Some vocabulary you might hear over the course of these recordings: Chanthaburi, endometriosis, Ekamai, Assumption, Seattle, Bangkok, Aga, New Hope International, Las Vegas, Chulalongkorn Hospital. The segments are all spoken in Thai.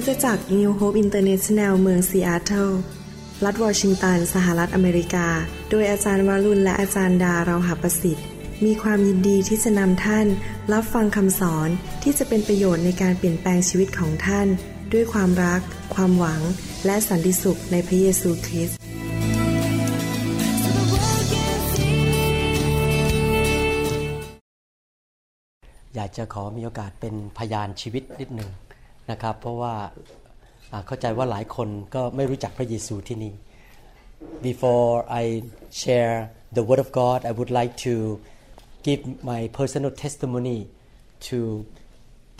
คริสตจักร New Hope International เมือง Seattle รัฐวอชิงตันสหรัฐอเมริกาโดยอาจารย์วรุณและอาจารย์ดาเราหประสิทธิ์มีความยินดีที่จะนำท่านรับฟังคำสอนที่จะเป็นประโยชน์ในการเปลี่ยนแปลงชีวิตของท่านด้วยความรักความหวังและสันติสุขในพระเยซูคริสต์อยากจะขอมีโอกาสเป็นพยานชีวิตนิดหนึ่งนะครับเพราะว่าเข้าใจว่าหลายคนก็ไม่รู้จักพระเยซูที่นี่ Before I share the word of God I would like to give my personal testimony to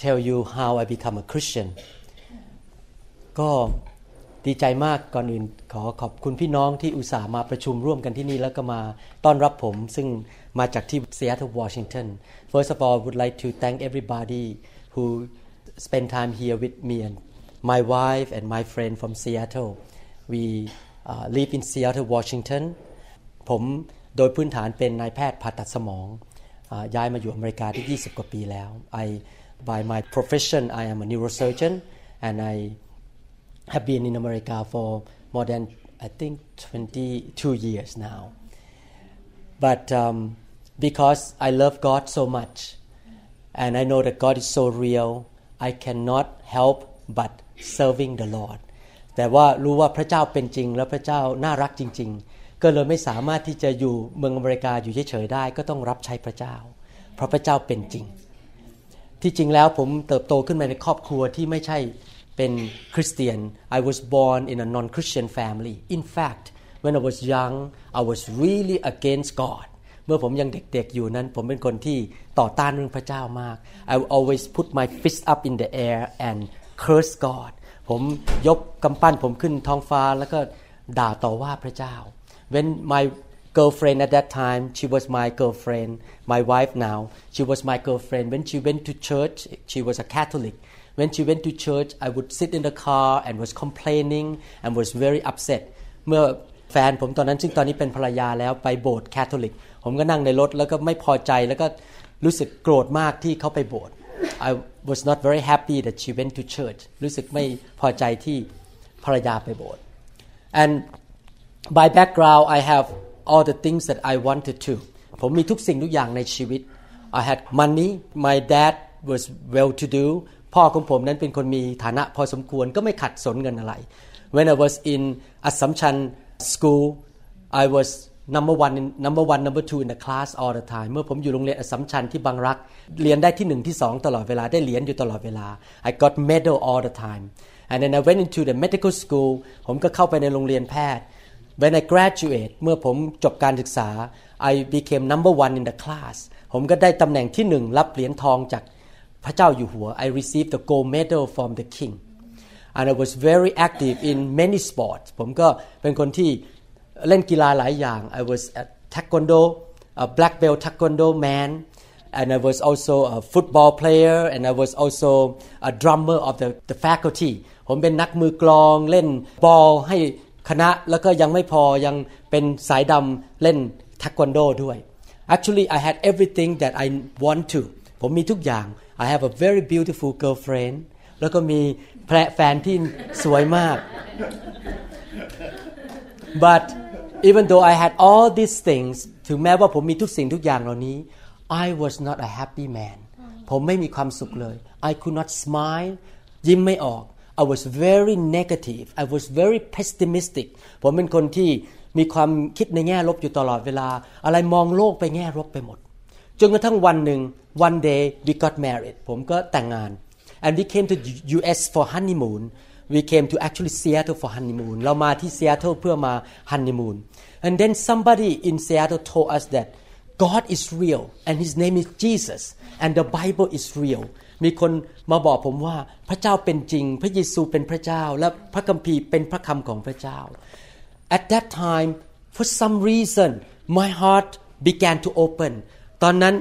tell you how I become a Christian ก็ดีใจมากก่อนอื่นขอขอบคุณพี่น้องที่อุตส่าห์มาประชุมร่วมกันที่นี่แล้วก็มาต้อนรับผมซึ่งมาจากที่ Seattle Washington First of all I would like to thank everybody who spend time here with me and my wife and my friend from Seattle we live in Seattle Washington ผมโดยพื้นฐานเป็นนายแพทย์ผ่าตัดสมองย้ายมาอยู่อเมริกาได้20กว่าปีแล้ว By my profession I am a neurosurgeon and I have been in America for more than I think 22 years now but because I love God so much and I know that God is so real I cannot help but serving the Lord แต่ว่ารู้ว่าพระเจ้าเป็นจริงและพระเจ้าน่ารักจริงๆก็เลยไม่สามารถที่จะอยู่เมืองอเมริกาอยู่เฉยๆได้ก็ต้องรับใช้พระเจ้าเพราะพระเจ้าเป็นจริงที่จริงแล้วผมเติบโตขึ้นมาในครอบครัวที่ไม่ใช่เป็นคริสเตียน I was born in a non-Christian family in fact when I was young I was really against God เมื่อผมยังเด็กๆอยู่นั้นผมเป็นคนที่ต่อต้านเรื่องพระเจ้ามาก I always put my fist up in the air and curse God ผมยกกำปั้นผมขึ้นท้องฟ้าแล้วก็ด่าต่อว่าพระเจ้า When my girlfriend at that time she was my girlfriend my wife now she was my girlfriend when she went to church she was a Catholic When she went to church, I would sit in the car and was complaining and was very upset. เมื่อแฟนผมตอนนั้นซึ่งตอนนี้เป็นภรรยาแล้วไปโบสถ์แคทอลิกผมก็นั่งในรถแล้วก็ไม่พอใจแล้วก็รู้สึกโกรธมากที่เขาไปโบสถ์ I was not very happy that she went to church. รู้สึกไม่พอใจที่ภรรยาไปโบสถ์ And by background, I have all the things that I wanted to. ผมมีทุกสิ่งทุกอย่างในชีวิต I had money. My dad was well-to-do.พ่อของผมนั้นเป็นคนมีฐานะพอสมควรก็ไม่ขัดสนเงินอะไร When I was in Assumption school I was number 1 number 2 in the class all the time เมื่อผมอยู่โรงเรียนอัสสัมชัญที่บางรักเรียนได้ที่1ที่2ตลอดเวลาได้เหรียญอยู่ตลอดเวลา I got medal all the time and then I went into the medical school ผมก็เข้าไปในโรงเรียนแพทย์ When I graduate เมื่อผมจบการศึกษา I became number 1 in the class ผมก็ได้ตำแหน่งที่1รับเหรียญทองจากพระเจ้าอยู่หัว I received the gold medal from the king and I was very active in many sports ผมก็เป็นคนที่เล่นกีฬาหลายอย่าง I was a taekwondo a black belt taekwondo man and I was also a football player and I was also a drummer of the faculty ผมเป็นนักมือกลองเล่นบอลให้คณะแล้วก็ยังไม่พอยังเป็นสายดำเล่น taekwondo ด้วย Actually I had everything that I want to ผมมีทุกอย่างI have a very beautiful girlfriend แล้วก็มีแฟนที่สวยมาก But even though I had all these things ถึงแม้ว่าผมมีทุกสิ่งทุกอย่างเหล่านี้ I was not a happy man ผมไม่มีความสุขเลย I could not smile ยิ้มไม่ออก I was very negative I was very pessimistic ผมเป็นคนที่มีความคิดในแง่ลบอยู่ตลอดเวลาอะไรมองโลกไปแง่ลบไปหมดจนกระทั่งวันหนึ่ง one day we got married ผมก็แต่งงาน and we came to US for honeymoon we came to actually Seattle for honeymoon เรามาที่ Seattle เพื่อมา honeymoon and then somebody in Seattle told us that God is real and his name is Jesus and the Bible is real มีคนมาบอกผมว่าพระเจ้าเป็นจริงพระเยซูเป็นพระเจ้าและพระคัมภีร์เป็นพระคำของพระเจ้า at that time for some reason my heart began to openตอนนั้น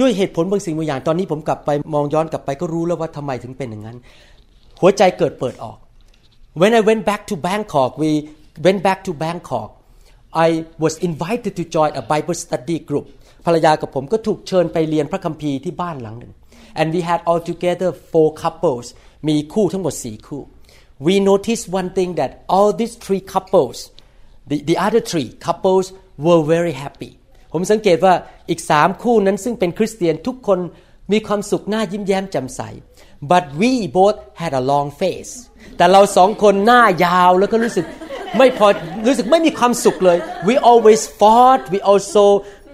ด้วยเหตุผลบางสิ่งบางอย่างตอนนี้ผมกลับไปมองย้อนกลับไปก็รู้แล้วว่าทำไมถึงเป็นอย่างนั้นหัวใจเกิดเปิดออก When I went back to Bangkok I was invited to join a Bible study group ภรรยากับผมก็ถูกเชิญไปเรียนพระคัมภีร์ที่บ้านหลังหนึ่ง and we had altogether 4 couples มีคู่ทั้งหมด4 คู่ we noticed one thing, that all these three couples, the other three couples were very happy. ผมสังเกตว่าอีก3คู่นั้นซึ่งเป็นคริสเตียนทุกคนมีความสุขหน้ายิ้มแย้มแจ่มใส but we both had a long face. แต่เรา2คนหน้ายาวแล้วก็รู้สึกไม่พอรู้สึกไม่มีความสุขเลย we always fought, we also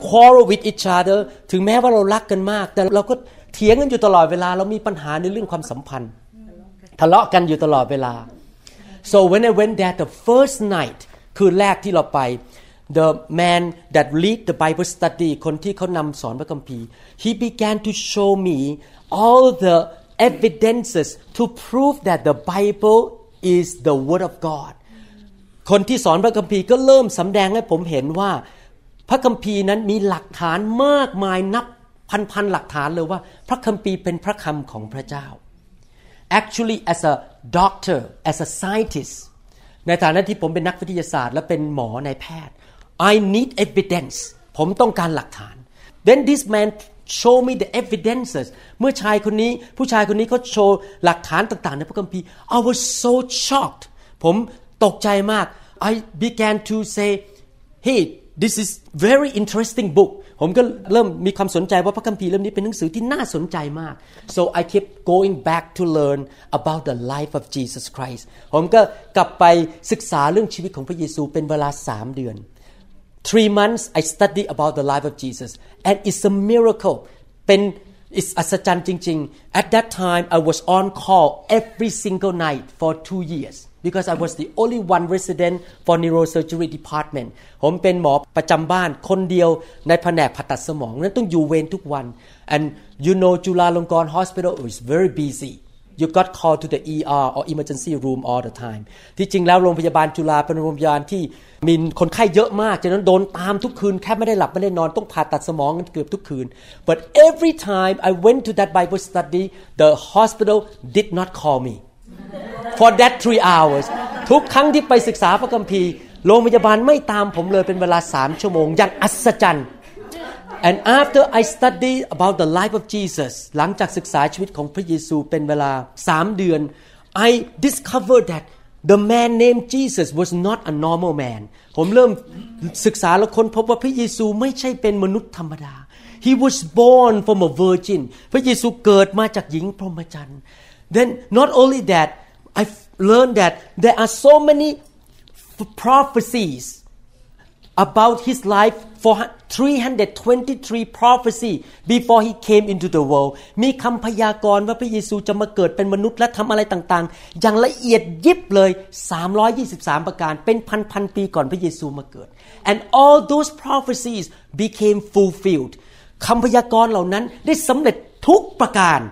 quarrel with each other. ถึงแม้ว่าเรารักกันมากแต่เราก็เถียงกันอยู่ตลอดเวลาเรามีปัญหาในเรื่องความสัมพันธ์ทะเลาะกันอยู่ตลอดเวลา so when I went there the first night คืนแรกที่เราไป the man that lead the Bible study คนที่เขานำสอนพระคัมภีร์ he began to show me all the evidences to prove that the Bible is the word of God คนที่สอนพระคัมภีร์ก็เริ่มสำแดงให้ผมเห็นว่าพระคัมภีร์นั้นมีหลักฐานมากมายนับพันๆหลักฐานเลยว่าพระคัมภีร์เป็นพระคำของพระเจ้า Actually as a doctor as a scientist ในฐานะที่ผมเป็นนักวิทยาศาสตร์และเป็นหมอนายแพทย์ I need evidence ผมต้องการหลักฐาน Then this man showed me the evidences เมื่อชายคนนี้ผู้ชายคนนี้เขาโชว์หลักฐานต่างๆในพระคัมภีร์ I was so shocked ผมตกใจมาก I began to say hey this is very interesting book ผมก็เริ่มมีความสนใจว่าพระคัมภีร์เล่มนี้เป็นหนังสือที่น่าสนใจมาก so I kept going back to learn about the life of Jesus Christ ผมก็กลับไปศึกษาเรื่องชีวิตของพระเยซูเป็นเวลา3เดือน 3 months I study about the life of Jesus and it's a miracle it's อัศจรรย์จริงๆ at that time I was on call every single night for 2 years because I was the only one resident for neurosurgery department ผมเป็นหมอประจำบ้านคนเดียวในแผนกผ่าตัดสมองนั้นต้องอยู่เวรทุกวัน and you know Chulalongkorn Hospital is very busy you got called to the ER or emergency room all the time ที่จริงแล้วโรงพยาบาลจุฬาเป็นโรงพยาบาลที่มีคนไข้เยอะมากฉะนั้นโดนตามทุกคืนแค่ไม่ได้หลับไม่ได้นอนต้องผ่าตัดสมองกันเกือบทุกคืน but every time I went to that Bible study the hospital did not call me for that 3 hours ทุกครั้งที่ไปศึกษาพระคัมภีร์โรงพยาบาลไม่ตามผมเลยเป็นเวลา3ชั่วโมงอย่างอัศจรรย์ and after I studied about the life of Jesus หลังจากศึกษาชีวิตของพระเยซูเป็นเวลา3เดือน I discovered that the man named Jesus was not a normal man ผมเริ่มศึกษาแล้วค้นพบว่าพระเยซูไม่ใช่เป็นมนุษย์ธรรมดา He was born from a virgin พระเยซูเกิดมาจากหญิงพรหมจรรย์ Then not only that I learned that there are so many prophecies about his life for 323 prophecy before he came into the world มีคำพยากรณ์ว่าพระเยซูจะมาเกิดเป็นมนุษย์และทำอะไรต่างๆอย่างละเอียดยิบเลย323ประการเป็นพันๆปีก่อนพระเยซูมาเกิด and all those prophecies became fulfilled คำพยากรณ์เหล่านั้นได้สำเร็จทุกประการ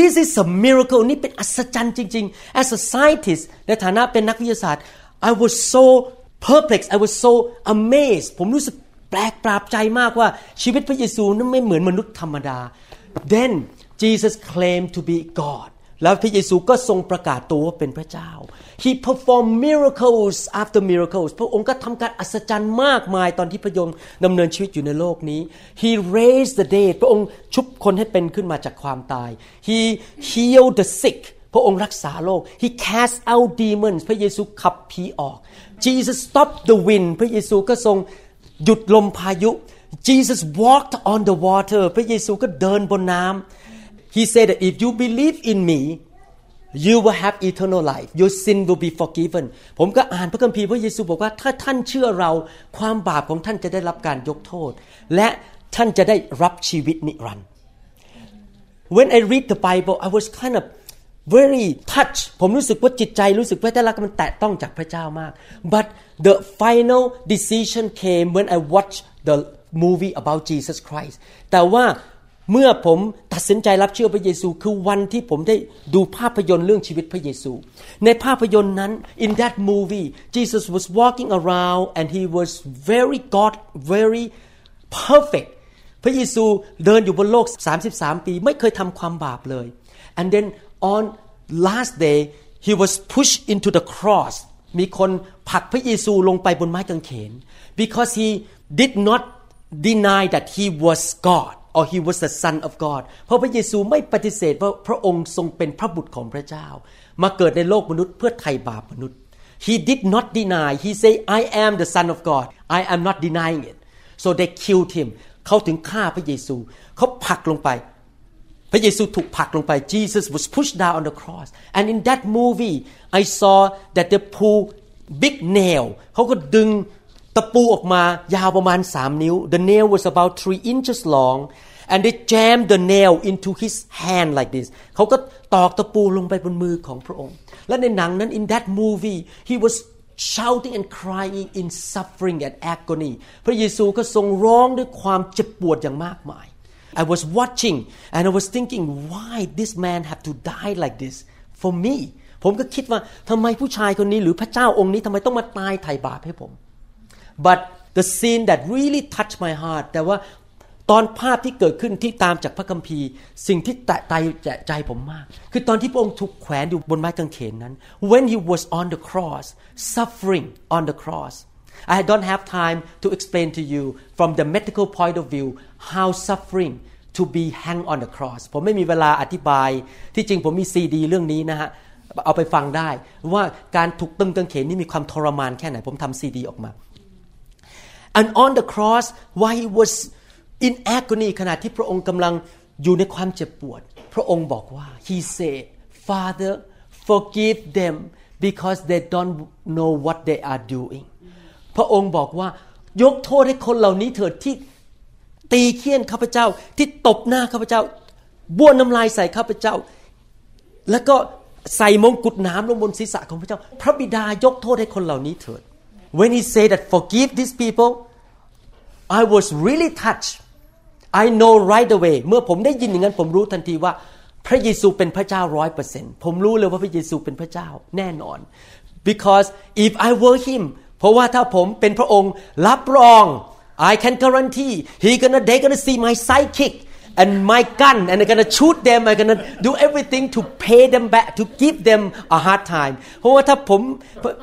This is a miracle นี่เป็นอัศจรรย์จริงๆ As a scientist ในฐานะเป็นนักวิทยาศาสตร์ I was so perplexed I was so amazed ผมรู้สึกแปลกประหลาดใจมากว่าชีวิตพระเยซูนั้นไม่เหมือนมนุษย์ธรรมดา Then Jesus claimed to be God แล้วพระเยซูก็ทรงประกาศตัวว่าเป็นพระเจ้า He performed miracles after miracles พระองค์ก็ทำการอัศจรรย์มากมายตอนที่พระองค์ดำเนินชีวิตอยู่ในโลกนี้ He raised the dead พระองค์ชุบคนให้เป็นขึ้นมาจากความตาย He healed the sick พระองค์รักษาโรค He cast out demons พระเยซูขับผีออก Jesus stopped the wind พระเยซูก็ทรงหยุดลมพายุ Jesus walked on the water พระเยซูก็เดินบนน้ำ He said that if you believe in me you will have eternal life your sin will be forgiven ผมก็อ่านพระคัมภีร์พระเยซูบอกว่าถ้าท่านเชื่อเราความบาปของท่านจะได้รับการยกโทษและท่านจะได้รับชีวิตนิรันดร์ When I read the Bible I was kind of very touched ผมรู้สึกว่าจิตใจรู้สึกว่าได้รับการแตะต้องจากพระเจ้ามาก But the final decision came when I watched the movie about Jesus Christ แต่ว่าเมื่อผมตัดสินใจรับเชื่อพระเยซูคือวันที่ผมได้ดูภาพยนตร์เรื่องชีวิตพระเยซูในภาพยนตร์นั้น in that movie Jesus was walking around and he was very God very perfect พระเยซูเดินอยู่บนโลก33ปีไม่เคยทำความบาปเลย and then on last day he was pushed into the cross มีคนผลักพระเยซูลงไปบนไม้กางเขน because he did not deny that he was God or he was the son of God เพราะพระเยซูไม่ปฏิเสธว่าพระองค์ทรงเป็นพระบุตรของพระเจ้ามาเกิดในโลกมนุษย์เพื่อไถ่บาปมนุษย์ he did not deny he say I am the son of God I am not denying it so they killed him เขาถึงฆ่าพระเยซูเขาผลักลงไปพระเยซูถูกผลักลงไป Jesus was pushed down on the cross and in that movie I saw that they pull big nail เขาก็ดึงตะปูออกมายาวประมาณ3นิ้ว the nail was about 3 inches long and they jammed the nail into his hand like this เขาก็ตอกตะปูลงไปบนมือของพระองค์และในหนังนั้น in that movie he was shouting and crying in suffering and agony พระเยซูก็ทรงร้องด้วยความเจ็บปวดอย่างมากมายI was watching and I was thinking why this man had to die like this for me ผมก็คิดว่าทำไมผู้ชายคนนี้หรือพระเจ้าองค์นี้ทำไมต้องมาตายไถ่บาปให้ผม But the scene that really touched my heart แต่ว่าตอนภาพที่เกิดขึ้นที่ตามจากพระคัมภีร์สิ่งที่แตะใจผมมากคือตอนที่พระองค์ถูกแขวนอยู่บนไม้กางเขนนั้น When he was on the cross suffering on the cross I don't have time to explain to you from the medical point of view how suffering to be hanged on the cross ผมไม่มีเวลาอธิบายที่จริงผมมี CD เรื่องนี้นะฮะเอาไปฟังได้ว่าการถูกตึงกางเขนนี่มีความทรมานแค่ไหนผมทำ CD ออกมา And on the cross while he was in agony ขณะที่พระองค์กำลังอยู่ในความเจ็บปวดพระองค์บอกว่า He said Father forgive them because they don't know what they are doingพระองค์บอกว่ายกโทษให้คนเหล่านี้เถิดที่ตีเคี่ยนข้าพเจ้าที่ตบหน้าข้าพเจ้าบ้วนน้ำลายใส่ข้าพเจ้าแล้วก็ใส่มงกุฎน้ำลงบนศีรษะของพระเจ้าพระบิดายกโทษให้คนเหล่านี้เถิด When he said that forgive these people I was really touched I know right away เมื่อผมได้ยินอย่างนั้นผมรู้ทันทีว่าพระเยซูเป็นพระเจ้า 100% ผมรู้เลยว่าพระเยซูเป็นพระเจ้าแน่นอน because if I were himเพราะว่าถ้าผมเป็นพระองค์รับรอง I can guarantee they're gonna see my sidekick and my gun and they're gonna shoot them I'm gonna do everything to pay them back to give them a hard time เพราะว่าถ้า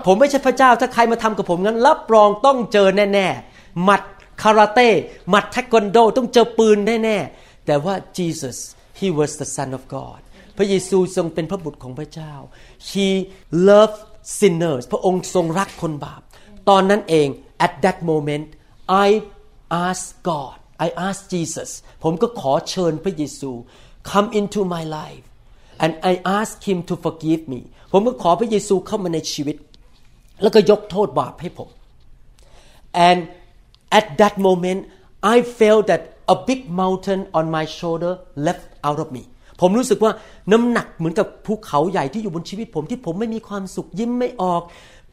ผมไม่ใช่พระเจ้าถ้าใครมาทำกับผมงั้นรับรองต้องเจอแน่ๆหมัดคาราเต้หมัดเทควันโดต้องเจอปืนแน่ๆแต่ว่า Jesus he was the son of God พระเยซูทรงเป็นพระบุตรของพระเจ้า he loved sinners พระองค์ทรงรักคนบาปตอนนั้นเอง at that moment I asked Jesus ผมก็ขอเชิญพระเยซู come into my life and I asked him to forgive me ผมก็ขอพระเยซูเข้ามาในชีวิตแล้วก็ยกโทษบาปให้ผม and at that moment I felt that a big mountain on my shoulder left out of me ผมรู้สึกว่าน้ำหนักเหมือนกับภูเขาใหญ่ที่อยู่บนชีวิตผมที่ผมไม่มีความสุขยิ้มไม่ออก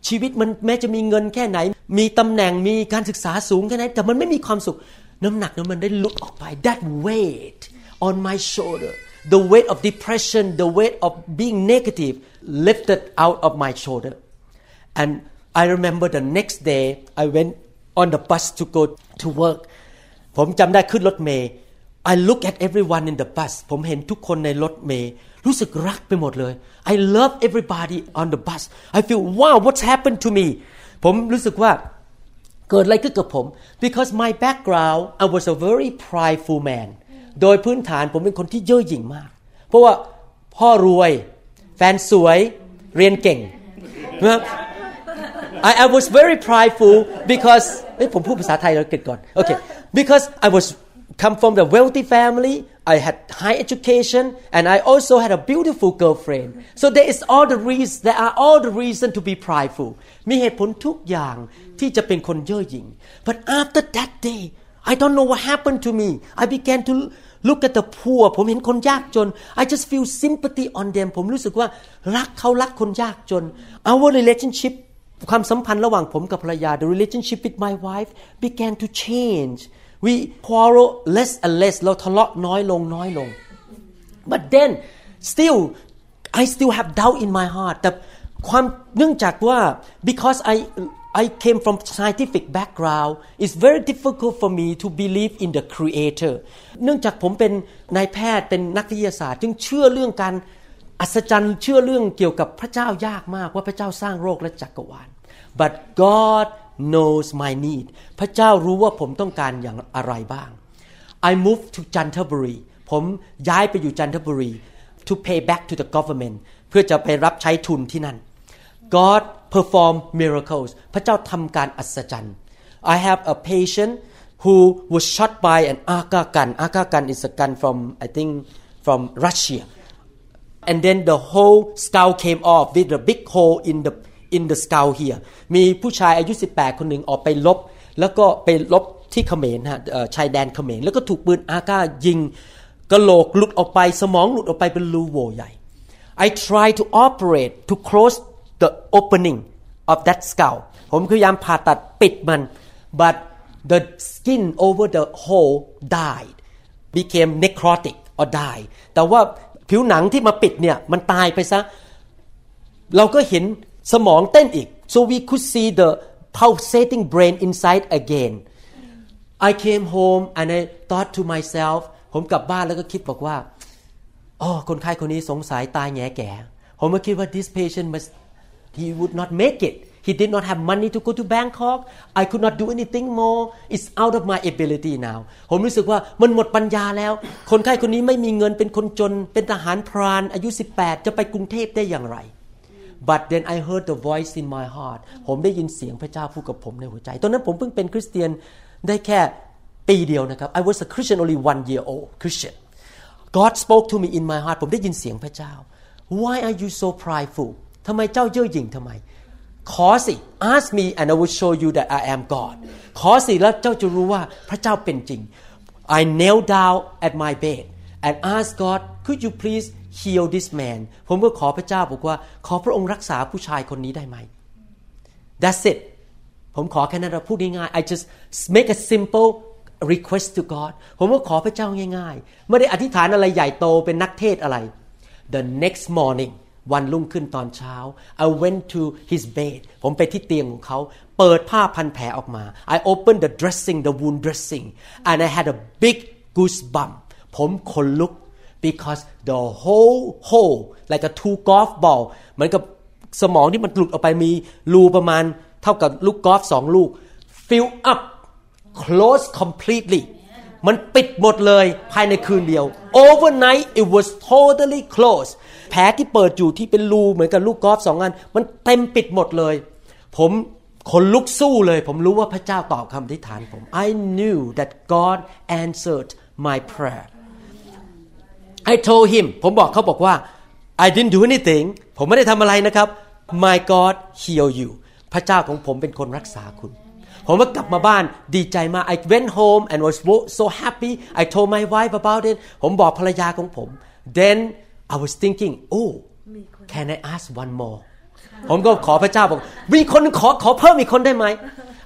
ชีวิตมันแม้จะมีเงินแค่ไหนมีตำแหน่งมีการศึกษาสูงแค่ไหนแต่มันไม่มีความสุขน้ำหนักนั้นมันได้หลุดออกไป that weight on my shoulder the weight of depression the weight of being negative lifted out of my shoulder and I remember the next day I went on the bus to go to work ผมจำได้ขึ้นรถเมล์ I look at everyone in the bus ผมเห็นทุกคนในรถเมล์รู้สึกรักไปหมดเลย I love everybody on the bus I feel wow what's happened to me ผมรู้สึกว่าเกิดอะไรขึ้นกับผม because my background I was a very prideful man โดยพื้นฐานผมเป็นคนที่เย่อหยิ่งมากเพราะว่าพ่อรวยแฟนสวยเรียนเก่งนะครับ I was very prideful because ผมพูดภาษาไทยแล้วเกิดก่อน okay because I was come from the wealthy family I had high education and I also had a beautiful girlfriend so there are all the reason to be prideful มีเหตุผลทุกอย่างที่จะเป็นคนเย่อหยิ่ง but after that day I don't know what happened to me I began to look at the poor ผมเห็นคนยากจน I just feel sympathy on them ผมรู้สึกว่ารักเขารักคนยากจน our relationship ความสัมพันธ์ระหว่างผมกับภรรยา the relationship with my wife began to change we quarrel less and less เราทะเลาะน้อยลง but then still I still have doubt in my heart แต่ความเนื่องจากว่า because I came from scientific background it's very difficult for me to believe in the creator เนื่องจากผมเป็นนายแพทย์เป็นนักวิทยาศาสตร์จึงเชื่อเรื่องการอัศจรรย์เชื่อเรื่องเกี่ยวกับพระเจ้ายากมากว่าพระเจ้าสร้างโลกและจักรวาล but God knows my need พระเจ้ารู้ว่าผมต้องการอย่างอะไรบ้าง I moved to Chanthaburi ผมย้ายไปอยู่ Chanthaburi to pay back to the government เพื่อจะไปรับใช้ทุนที่นั่น God perform miracles พระเจ้าทำการอัศจรรย์ I have a patient who was shot by an Aga gun. Aga gun is a gun from Russia. And then the whole skull came off with a big hole in the skull here. มีผู้ชายอายุ18คนหนึ่งออกไปลบแล้วก็ไปลบที่เขมรฮะชายแดนเขมรแล้วก็ถูกปืน Aga ยิงกะโหลกหลุดออกไปสมองหลุดออกไปเป็นรูโหว่ใหญ่ I try to operate to close the opening of that skull ผมพยายามผ่าตัดปิดมัน but the skin over the hole died became necrotic or died แต่ว่าผิวหนังที่มาปิดเนี่ยมันตายไปซะเราก็เห็นสมองเต้นอีก so we could see the pulsating brain inside again I came home and I thought to myselfผมกลับบ้านแล้วก็คิดบอกว่าอ๋อคนไข้คนนี้สงสัยตายแง่แก่ผมก็คิดว่า this patient must he would not make it he did not have money to go to Bangkok I could not do anything more it's out of my ability now ผมรู้สึกว่ามันหมดปัญญาแล้วคนไข้คนนี้ไม่มีเงินเป็นคนจนเป็นทหารพรานอายุ18จะไปกรุงเทพได้อย่างไร but then I heard the voice in my heart ผมได้ยินเสียงพระเจ้าพูดกับผมในหัวใจตอนนั้นผมเพิ่งเป็นคริสเตียนได้แค่ปีเดียวนะครับ I was a Christian only 1 year old Christian God spoke to me in my heart ผมได้ยินเสียงพระเจ้า Why are you so prideful ทำไมเจ้าเย่อหยิ่งทำไมขอสิ Ask me and I will show you that I am God ขอสิแล้วเจ้าจะรู้ว่าพระเจ้าเป็นจริง I knelt down at my bed and asked God could you please heal this man ผมก็ขอพระเจ้าบอกว่าขอพระองค์รักษาผู้ชายคนนี้ได้ไหม That's it ผมขอแค่นั้นเราพูดง่ายๆ I just make a simplerequest to God ผมก็ขอพระเจ้าง่ายๆไม่ได้อธิษฐานอะไรใหญ่โตเป็นนักเทศอะไร The next morning วันรุ่งขึ้นตอนเช้า I went to his bed ผมไปที่เตียงของเขาเปิดผ้าพันแผลออกมา I opened the dressing the wound dressing and I had a big goosebump ผมขนลุก because the whole hole like a two golf ball เหมือนกับสมองที่มันหลุดออกไปมีรูประมาณเท่ากับลูกกอล์ฟ2ลูก fill up close completely มันปิดหมดเลยภายในคืนเดียว overnight it was totally closed แผลที่เปิดอยู่ที่เป็นรูเหมือนกับลูกกอล์ฟ2อันมันเต็มปิดหมดเลยผมขนลุกสู้เลยผมรู้ว่าพระเจ้าตอบคำอธิษฐานผม I knew that God answered my prayer I told him ผมบอกเขาบอกว่า I didn't do anything ผมไม่ได้ทำอะไรนะครับ My God heal you พระเจ้าของผมเป็นคนรักษาคุณผมก็กลับมาบ้านดีใจมาก I went home and was so happy I told my wife about it ผมบอกภรรยาของผม Then I was thinking oh can I ask one more ผมก็ขอพระเจ้าบอกมีคนขอเพิ่มอีกคนได้ไหม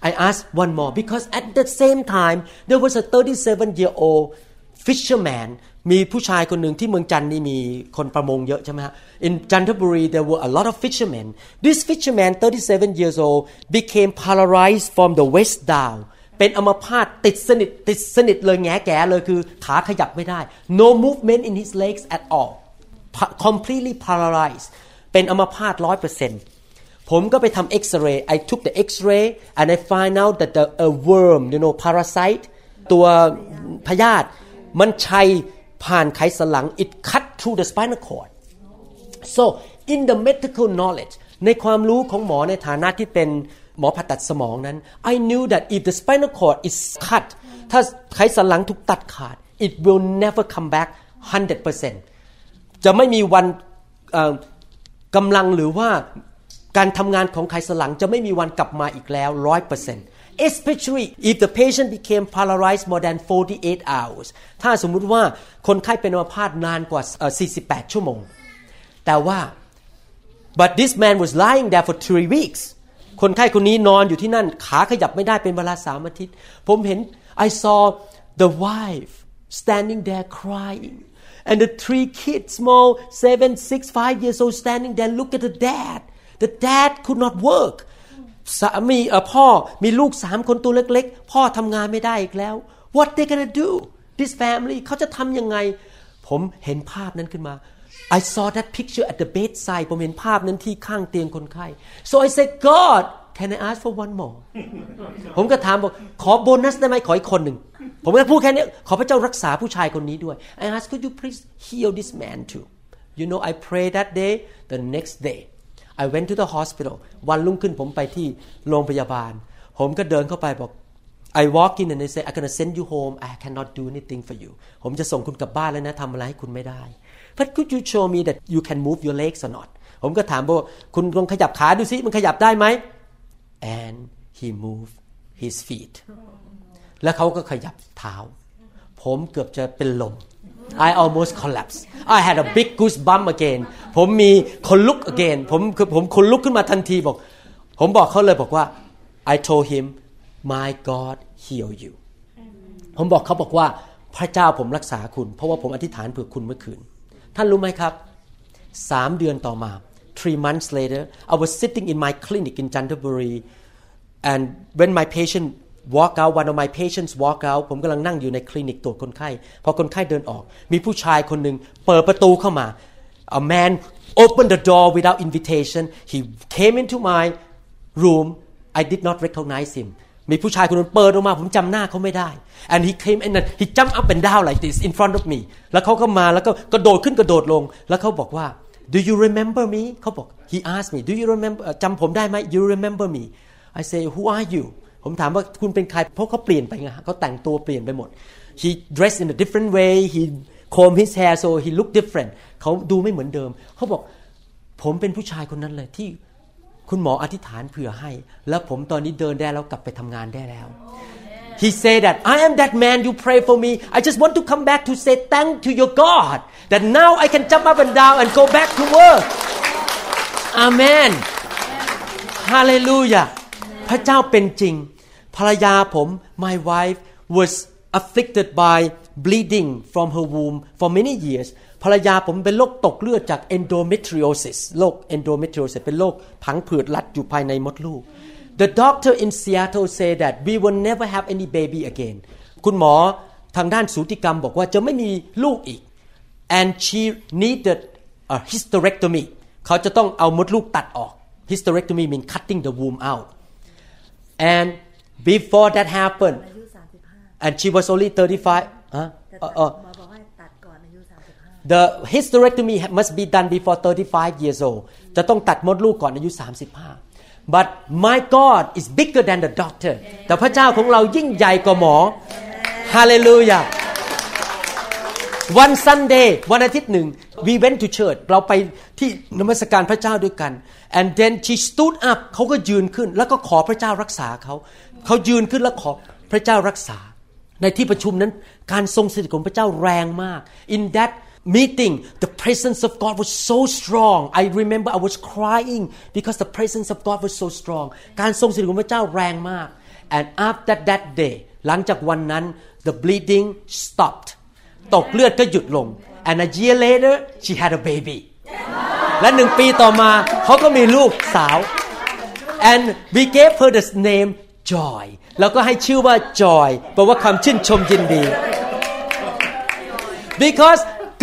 I asked one more because at the same time there was a 37-year-old fisherman มีผู้ชายคนหนึ่งที่เมืองจันทร์นี่มีคนประมงเยอะใช่ไหมฮะ In Chanthaburi there were a lot of fishermen. This fisherman 37 years old became paralyzed from the waist down. เป็นอัมพาตติดสนิทเลยแงแกเลยคือขาขยับไม่ได้ No movement in his legs at all. Completely paralyzed. เป็นอัมพาต 100% ผมก็ไปทำเอ็กซเรย์ I took the X-ray and I find out that a worm, you know, parasite ตัวพยาธิมันชัยผ่านไขสันหลัง it cut through the spinal cord so in the medical knowledge ในความรู้ของหมอในฐานะที่เป็นหมอผ่าตัดสมองนั้น I knew that if the spinal cord is cut ถ้าไขสันหลังถูกตัดขาด it will never come back 100% จะไม่มีวันกำลังหรือว่าการทำงานของไขสันหลังจะไม่มีวันกลับมาอีกแล้ว 100%especially if the patient became paralyzed more than 48 hours ถ้าสมมุติว่าคนไข้เป็นอัมพาตนานกว่า48ชั่วโมงแต่ว่า but this man was lying there for 3 weeks คนไข้คนนี้นอนอยู่ที่นั่นขาขยับไม่ได้เป็นเวลา3อาทิตย์ผมเห็น I saw the wife standing there crying and the three kids small 7 6 5 years old standing there look at the dad could not workสามีพ่อมีลูก3คนตัวเล็กๆพ่อทำงานไม่ได้อีกแล้ว What they gonna do this family เขาจะทำยังไงผมเห็นภาพนั้นขึ้นมา I saw that picture at the bedside ผมเห็นภาพนั้นที่ข้างเตียงคนไข้ So I said God Can I ask for one more ผมก็ถามบอกขอโบนัสได้ไหมขออีกคนหนึ่งผมก็พูดแค่นี้ขอพระเจ้ารักษาผู้ชายคนนี้ด้วย I ask could you please heal this man too You know I pray that day the next day I went to the hospital วันรุ่งขึ้นผมไปที่โรงพยาบาลผมก็เดินเข้าไปบอก I walk in and they say I'm gonna send you home I cannot do anything for you ผมจะส่งคุณกลับบ้านแล้วนะทำอะไรให้คุณไม่ได้ But could you show me that you can move your legs or not ผมก็ถามว่าคุณลองขยับขาดูสิมันขยับได้ไหม And he moved his feet แล้วเขาก็ขยับเท้าผมเกือบจะเป็นลมI almost collapsed. I had a big goosebump again. ผมมีขนลุก again. ผมขนลุกขึ้นมาทันทีบอกผมบอกเขาเลยบอกว่า I told him my God heal you. ผมบอกเขาบอกว่าพระเจ้าผมรักษาคุณเพราะว่าผมอธิษฐานเผื่อคุณเมื่อคืนท่านรู้ไหมครับ3เดือนต่อมา3 months later I was sitting in my clinic in Chanthaburi and when my patient walk out one of my patients walk out ผมกำลังนั่งอยู่ในคลินิกตรวจคนไข้พอคนไข้เดินออกมีผู้ชายคนหนึ่งเปิดประตูเข้ามา A man opened the door without invitation he came into my room I did not recognize him มีผู้ชายคนนึงเปิดออกมาผมจำหน้าเขาไม่ได้ and he came and he jumped up and down like this in front of me แล้วเขาก็มาแล้วก็กระโดดขึ้นกระโดดลงแล้วเขาบอกว่า do you remember me เขาบอก he asked me do you remember จำผมได้ไหม you remember me I say who are youผมถามว่าคุณเป็นใครเพราะเขาเปลี่ยนไปไงเขาแต่งตัวเปลี่ยนไปหมด He dressed in a different way he combed his hair so he looked different เขาดูไม่เหมือนเดิมเขาบอกผมเป็นผู้ชายคนนั้นเลยที่คุณหมออธิษฐานเผื่อให้แล้วผมตอนนี้เดินได้แล้วกลับไปทำงานได้แล้ว He said that I am that man you pray for me I just want to come back to say thank to your God that now I can jump up and down and go back to work Amen Hallelujahพระเจ้าเป็นจริงภรรยาผม my wife was afflicted by bleeding from her womb for many years ภรรยาผมเป็นโรคตกเลือดจาก endometriosis โรค endometriosis เป็นโรคผังผืดรัดอยู่ภายในมดลูก The doctor in Seattle said that we will never have any baby again คุณหมอทางด้านสูติกรรมบอกว่าจะไม่มีลูกอีก and she needed a hysterectomy เขาจะต้องเอามดลูกตัดออก hysterectomy means cutting the womb out And before that happened, and she was only 35. The hysterectomy must be done before 35 years old. จะต้องตัดมดลูกก่อนอายุ35 But my God is bigger than the doctor. แต่พระเจ้าของเรายิ่งใหญ่กว่าหมอ Hallelujah. One Sunday, วันอาทิตย์หนึ่ง we went to church. เราไปที่นมัสการพระเจ้าด้วยกันAnd then she stood up เขาก็ยืนขึ้นแล้วก็ขอพระเจ้ารักษาเขายืนขึ้นแล้วขอพระเจ้ารักษาในที่ประชุมนั้นการทรงสถิตของพระเจ้าแรงมาก In that meeting the presence of God was so strong I remember I was crying because the presence of God was so strong การทรงสถิตของพระเจ้าแรงมาก And after that day หลังจากวันนั้น the bleeding stopped ตกเลือดก็หยุดลง And a year later she had a babyและ1ปีต่อมาเขาก็มีลูกสาว and we gave her the name Joy แล้วก็ให้ชื่อว่า Joy แปลว่าความชื่นชมยินดี because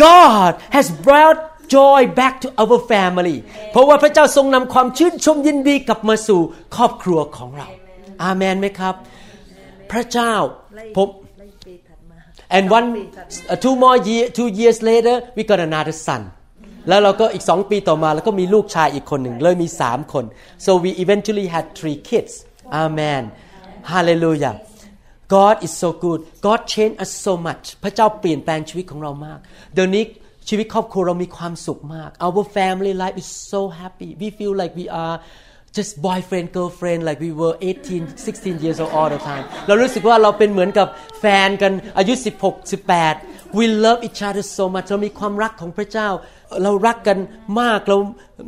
God has brought joy back to our family เพราะว่าพระเจ้าทรงนำความชื่นชมยินดีกลับมาสู่ครอบครัวของเราอาเมนไหมครับพระเจ้าผม and two years later we got another sonแล้วเราก็อีก2ปีต่อมาแล้วก็มีลูกชายอีกคนหนึ่งเลยมี3คน so we eventually had 3 kids amen hallelujah God is so good God changed us so much พระเจ้าเปลี่ยนแปลงชีวิตของเรามากเดี๋ยวนี้ชีวิตครอบครัวเรามีความสุขมาก our family life is so happy we feel like we are just boyfriend girlfriend like we were 18 16 years old all the time เรารู้สึกว่าเราเป็นเหมือนกับแฟนกันอายุ16 18We love each other so much เรามีความรักของพระเจ้าเรารักกันมากเรา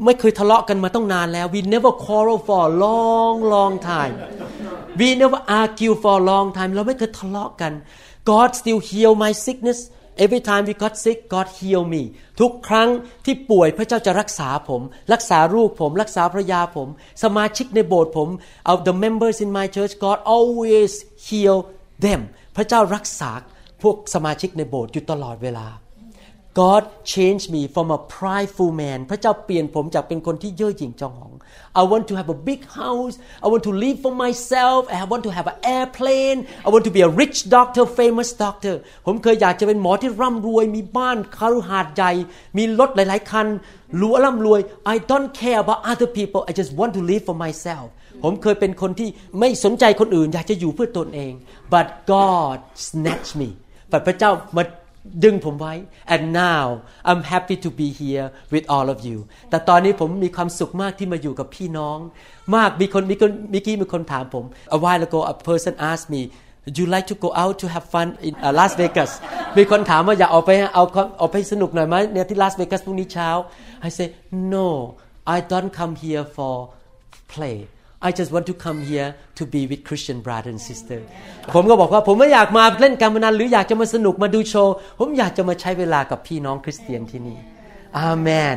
ไม่เคยทะเลาะกันมาตั้งนานแล้ว We never quarrel for a long time We never argue for a long time เราไม่เคยทะเลาะกัน God still heal my sickness Every time we got sick God heal me ทุกครั้งที่ป่วยพระเจ้าจะรักษาผมรักษาลูกผมรักษาภรรยาผมสมาชิกในโบสถ์ผม The members in my church God always heal them พระเจ้ารักษาพวกสมาชิกในโบสถ์อยู่ตลอดเวลา God changed me from a prideful man พระเจ้าเปลี่ยนผมจากเป็นคนที่เย่อหยิ่งจองหอง I want to have a big house I want to live for myself I want to have an airplane I want to be a rich doctor famous doctor ผมเคยอยากจะเป็นหมอที่ร่ำรวยมีบ้านคฤหาสน์ใหญ่มีรถหลายๆคันร่ำรวย I don't care about other people I just want to live for myself ผมเคยเป็นคนที่ไม่สนใจคนอื่นอยากจะอยู่เพื่อตนเอง but God snatched me แต่พระเจ้ามาดึงผมไว้ and now I'm happy to be here with all of you แต่ตอนนี้ผมมีความสุขมากที่มาอยู่กับพี่น้องมากมีคนถามผม a while ago a person asked me would you like to go out to have fun in Las Vegas มีคนถามว่าอยากออกไปสนุกหน่อยมั้ยเนี่ยที่ Las Vegas พรุ่งนี้เช้า I say no I don't come here for play I just want to come here to be with Christian brother and sister ผมก็บอกว่าผมไม่อยากมาเล่นการพนันหรืออยากจะมาสนุกมาดูโชว์ผมอยากจะมาใช้เวลากับพี่น้องคริสเตียนที่นี่อาเมน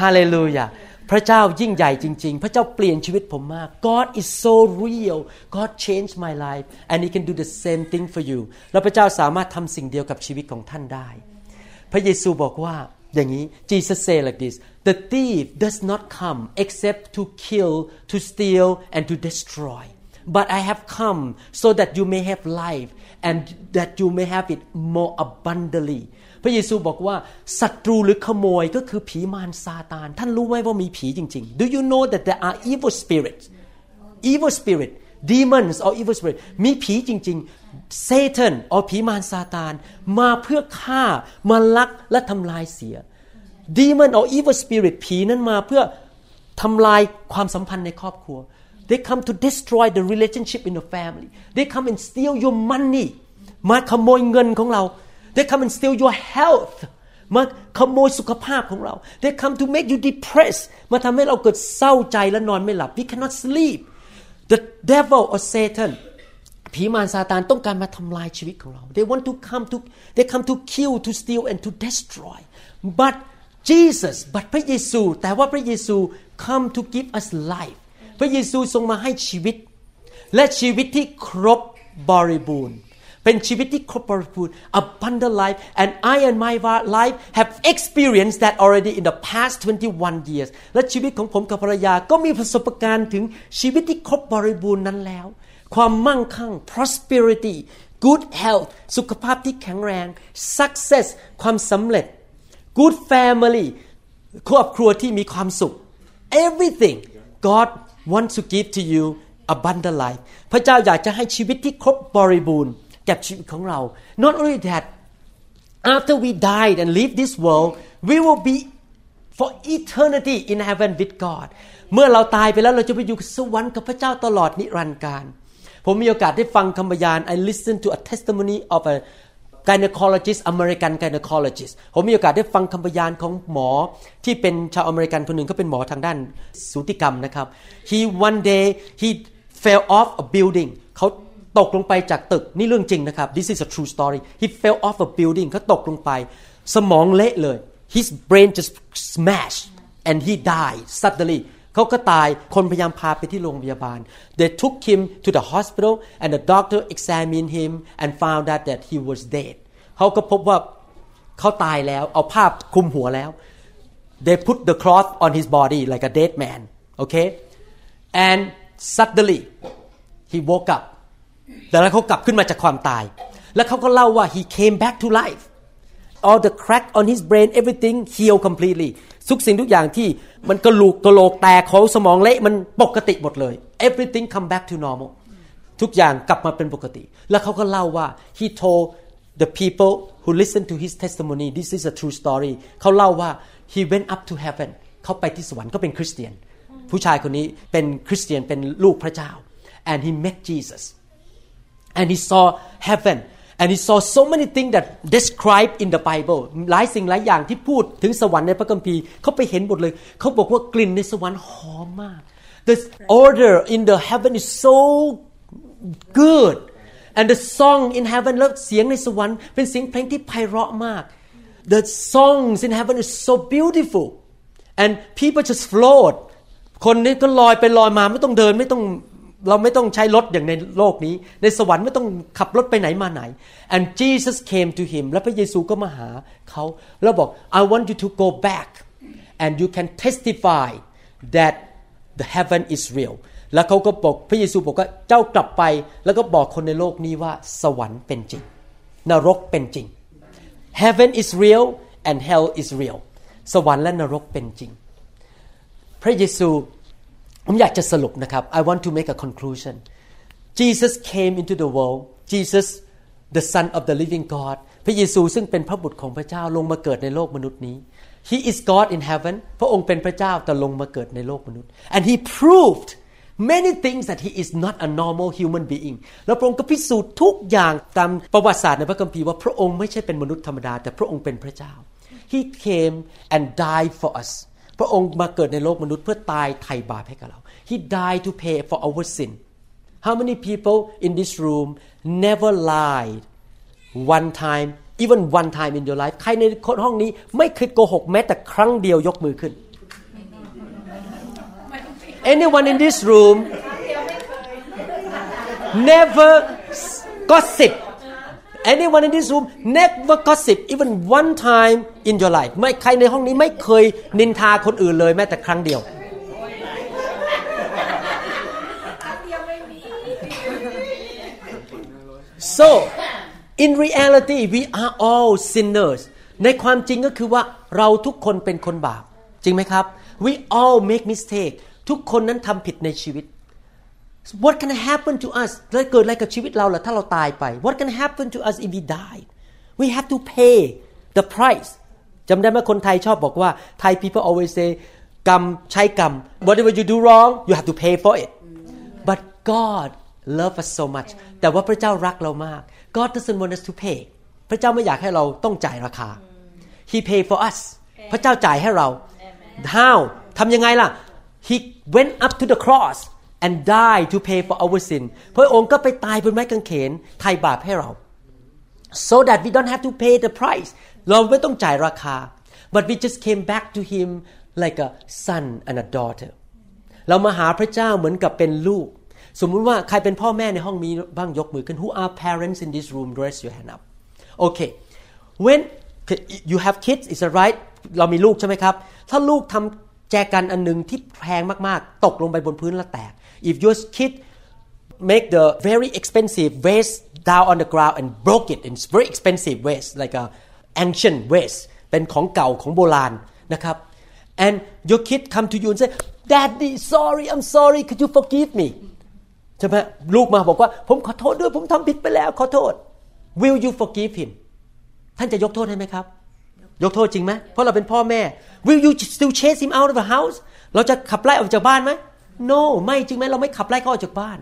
ฮาเลลูยาพระเจ้ายิ่งใหญ่จริงๆพระเจ้าเปลี่ยนชีวิตผมมาก God is so real God changed my life and He can do the same thing for you แล้วพระเจ้าสามารถทำสิ่งเดียวกับชีวิตของท่านได้พระเยซูบอกว่าอย่างนี้ Jesus say like this The thief does not come except to kill to steal and to destroy but I have come so that you may have life and that you may have it more abundantly พระเยซูบอกว่าศัตรูหรือขโมยก็คือผีมารซาตานท่านรู้ไหมว่ามีผีจริงๆ Do you know that there are evil spirit demons or evil spirit มีผีจริงๆSatan เอาผีมารซาตานมาเพื่อฆ่ามาลักและทำลายเสีย Demon or evil spirit ผีนั้นมาเพื่อทำลายความสัมพันธ์ในครอบครัว They come to destroy the relationship in the family They come and steal your money มาขโมยเงินของเรา They come and steal your health มาขโมยสุขภาพของเรา They come to make you depressed มาทำให้เราเกิดเศร้าใจและนอนไม่หลับ We cannot sleep The devil or Satanผีมารซาตานต้องการมาทำลายชีวิตของเรา They come to kill, to steal and to destroy. But พระเยซูแต่ว่าพระเยซู come to give us life. พระเยซูทรงมาให้ชีวิตและชีวิตที่ครบบริบูรณ์เป็นชีวิตที่ครบบริบูรณ์ abundant life and I and my life have experienced that already in the past 21 years. และชีวิตของผมกับภรรยาก็มีประสบการณ์ถึงชีวิตที่ครบบริบูรณ์นั้นแล้วความมั่งคั่ง prosperity good health สุขภาพที่แข็งแรง success ความสำเร็จ good family ครอบครัวที่มีความสุข everything God wants to give to you abundant life พระเจ้าอยากจะให้ชีวิตที่ครบบริบูรณ์แก่ชีวิตของเรา not only that after we died and leave this world we will be for eternity in heaven with God เมื่อเราตายไปแล้วเราจะไปอยู่สวรรค์กับพระเจ้าตลอดนิรันดร์กาลผมมีโอกาสได้ฟังคำพยาน I listen to a testimony of a gynecologist American gynecologist ผมมีโอกาสได้ฟังคำพยานของหมอที่เป็นชาวอเมริกันคนหนึ่งเขาเป็นหมอทางด้านสูติกรรมนะครับ He one day he fell off a building เขาตกลงไปจากตึกนี่เรื่องจริงนะครับ This is a true story He fell off a building เขาตกลงไปสมองเละเลย His brain just smashed and he died suddenlyเขาก็ตายคนพยายามพาไปที่โรงพยาบาล They took him to the hospital and the doctor examined him and found out that he was dead เขาก็พบว่าเขาตายแล้วเอาผ้าคลุมหัวแล้ว They put the cloth on his body like a dead man okay and suddenly he woke up แล้วเขากลับขึ้นมาจากความตายแล้วเขาก็เล่าว่า he came back to life all the crack on his brain everything healed completelyทุกสิ่งทุกอย่างที่มันกระโหลกแตกของสมองเละมันปกติหมดเลย everything come back to normal ทุกอย่างกลับมาเป็นปกติแล้วเขาก็เล่าว่า he told the people who listen to his testimony this is a true story เขาเล่าว่า he went up to heaven เขาไปที่สวรรค์ก็เป็นคริสเตียนผู้ชายคนนี้เป็นคริสเตียนเป็นลูกพระเจ้า and he met Jesus and he saw heaven and he saw so many things that described in the Bible หลายสิ่งหลายอย่างที่พูดถึงสวรรค์ในพระคัมภีร์เขาไปเห็นหมดเลยเขาบอกว่ากลิ่นในสวรรค์หอมมาก the odor in the heaven is so good and the song in heaven แล้วเสียงในสวรรค์เป็นเสียงเพลงที่ไพเราะมาก the songs in heaven is so beautiful and people just float คนนี้ก็ลอยไปลอยมาไม่ต้องเดินไม่ต้อง เราไม่ต้องใช้รถอย่างในโลกนี้ในสวรรค์ไม่ต้องขับรถไปไหนมาไหน and Jesus came to him และพระเยซูก็มาหาเขาแล้วบอก I want you to go back and you can testify that the heaven is real แล้วเขาก็บอกพระเยซูบอกว่าเจ้ากลับไปแล้วก็บอกคนในโลกนี้ว่าสวรรค์เป็นจริงนรกเป็นจริง heaven is real and hell is real สวรรค์และนรกเป็นจริงพระเยซูผมอยากจะสรุปนะครับ I want to make a conclusion Jesus came into the world Jesus the son of the living God พระเยซูซึ่งเป็นพระบุตรของพระเจ้าลงมาเกิดในโลกมนุษย์นี้ He is God in heaven พระองค์เป็นพระเจ้าแต่ลงมาเกิดในโลกมนุษย์ and he proved many things that he is not a normal human being แล้วพระองค์ก็พิสูจน์ทุกอย่างตามประวัติศาสตร์ในพระคัมภีร์ว่าพระองค์ไม่ใช่เป็นมนุษย์ธรรมดาแต่พระองค์เป็นพระเจ้า He came and died for us พระองค์มาเกิดในโลกมนุษย์เพื่อตายไถ่บาปให้กับเราHe died to pay for our sin. How many people in this room never lied one time, even one time in your life? ใครในห้องนี้ไม่เคยโกหกแม้แต่ครั้งเดียวยกมือขึ้น Anyone in this room never gossip? Anyone in this room never gossip even one time in your life? ไม่ใครในห้องนี้ไม่เคยนินทาคนอื่นเลยแม้แต่ครั้งเดียวSo, in reality, we are all sinners. ในความจริงก็คือว่าเราทุกคนเป็นคนบาปจริงไหมครับ We all make mistake. ทุกคนนั้นทำผิดในชีวิต What can happen to us? แล้วเกิดอะไรกับชีวิตเราล่ะถ้าเราตายไป What can happen to us if we die? We have to pay the price. จำได้ไหมคนไทยชอบบอกว่า Thai people always say กรรมใช้กรรม Whatever you do wrong, you have to pay for it. But God.Love us so much แต่ว่าพระเจ้ารักเรามาก God doesn't want us to pay พระเจ้าไม่อยากให้เราต้องจ่ายราคา He paid for us พระเจ้าจ่ายให้เรา How ทำยังไงล่ะ He went up to the cross and died to pay for our sin พระองค์ก็ไปตายบนไม้กางเขนไถ่บาปให้เรา so that we don't have to pay the price เราไม่ต้องจ่ายราคา but we just came back to him like a son and a daughter เรามาหาพระเจ้าเหมือนกับเป็นลูกสมมุติว่าใครเป็นพ่อแม่ในห้องนี้บ้างยกมือขึ้น Who are parents in this room? Raise your hand up. Okay. When you have kids, is that right? เรามีลูกใช่ไหมครับถ้าลูกทำแจกันอันนึงที่แพงมากๆตกลงไปบนพื้นแล้วแตก If your kid make the very expensive vase down on the ground and broke it, it's very expensive vase like a ancient vase เป็นของเก่าของโบราณนะครับ And your kid come to you and say, Daddy, sorry, I'm sorry. Could you forgive me?ใช่ไหมลูกมาบอกว่าผมขอโทษด้วยผมทำผิดไปแล้วขอโทษ Will you forgive him ท่านจะยกโทษให้ไหมครับยกโทษจริงไหมเพราะเราเป็นพ่อแม่ Will you still chase him out of the house เราจะขับไล่ออกจากบ้านไหม No ไม่จริงไหมเราไม่ขับไล่เขาออกจากบ้าน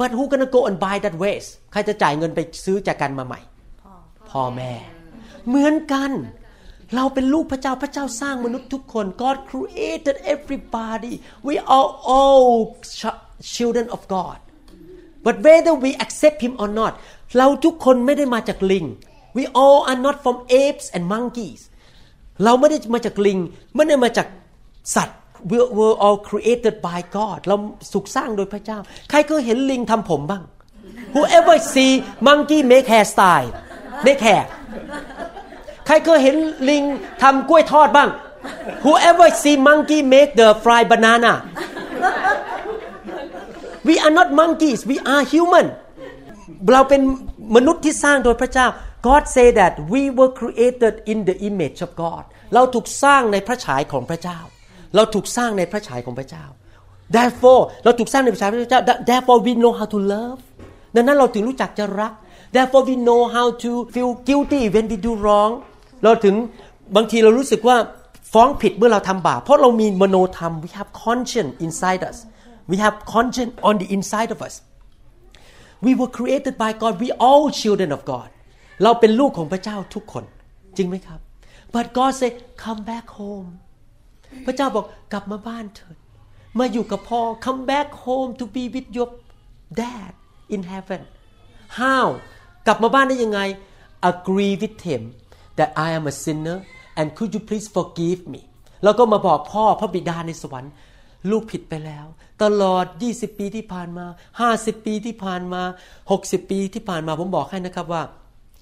But who gonna go and buy that waste ใครจะจ่ายเงินไปซื้อจากกันมาใหม่พ่อแม่เหมือนกันเราเป็นลูกพระเจ้าพระเจ้าสร้างมนุษย์ทุกคน God created everybody we are all children of God but whether we accept him or not เราทุกคนไม่ได้มาจากลิง we all are not from apes and monkeys เราไม่ได้มาจากลิงไม่ได้มาจากสัตว์ we were all created by God เราถูกสร้างโดยพระเจ้าใครเคยเห็นลิงทำผมบ้าง whoever see monkey make hairstyle make hairใครเคยเห็นลิงทำกล้วยทอดบ้าง Whoever see monkey make the fried banana We are not monkeys we are human เราเป็นมนุษย์ที่สร้างโดยพระเจ้า God say that we were created in the image of God เราถูกสร้างในพระฉายของพระเจ้าเราถูกสร้างในพระฉายของพระเจ้า Therefore เราถูกสร้างในพระฉายของพระเจ้า Therefore we know how to love ดังนั้นเราถึงรู้จักจะรัก Therefore we know how to feel guilty when we do wrongเราถึงบางทีเรารู้สึกว่าฟ้องผิดเมื่อเราทำบาปเพราะเรามีมโนธรรม we have conscience inside us we have conscience on the inside of us we were created by God we all children of God เราเป็นลูกของพระเจ้าทุกคนจริงไหมครับ but God say come back home พระเจ้าบอกกลับมาบ้านเถิดมาอยู่กับพ่อ come back home to be with your dad in heaven how กลับมาบ้านได้ยังไง agree with him that I am a sinner and could you please forgive me แล้วก็มาบอกพ่อพระบิดาในสวรรค์ ลูกผิดไปแล้วตลอด20ปีที่ผ่านมา50ปีที่ผ่านมา60ปีที่ผ่านมาผมบอกให้นะครับว่า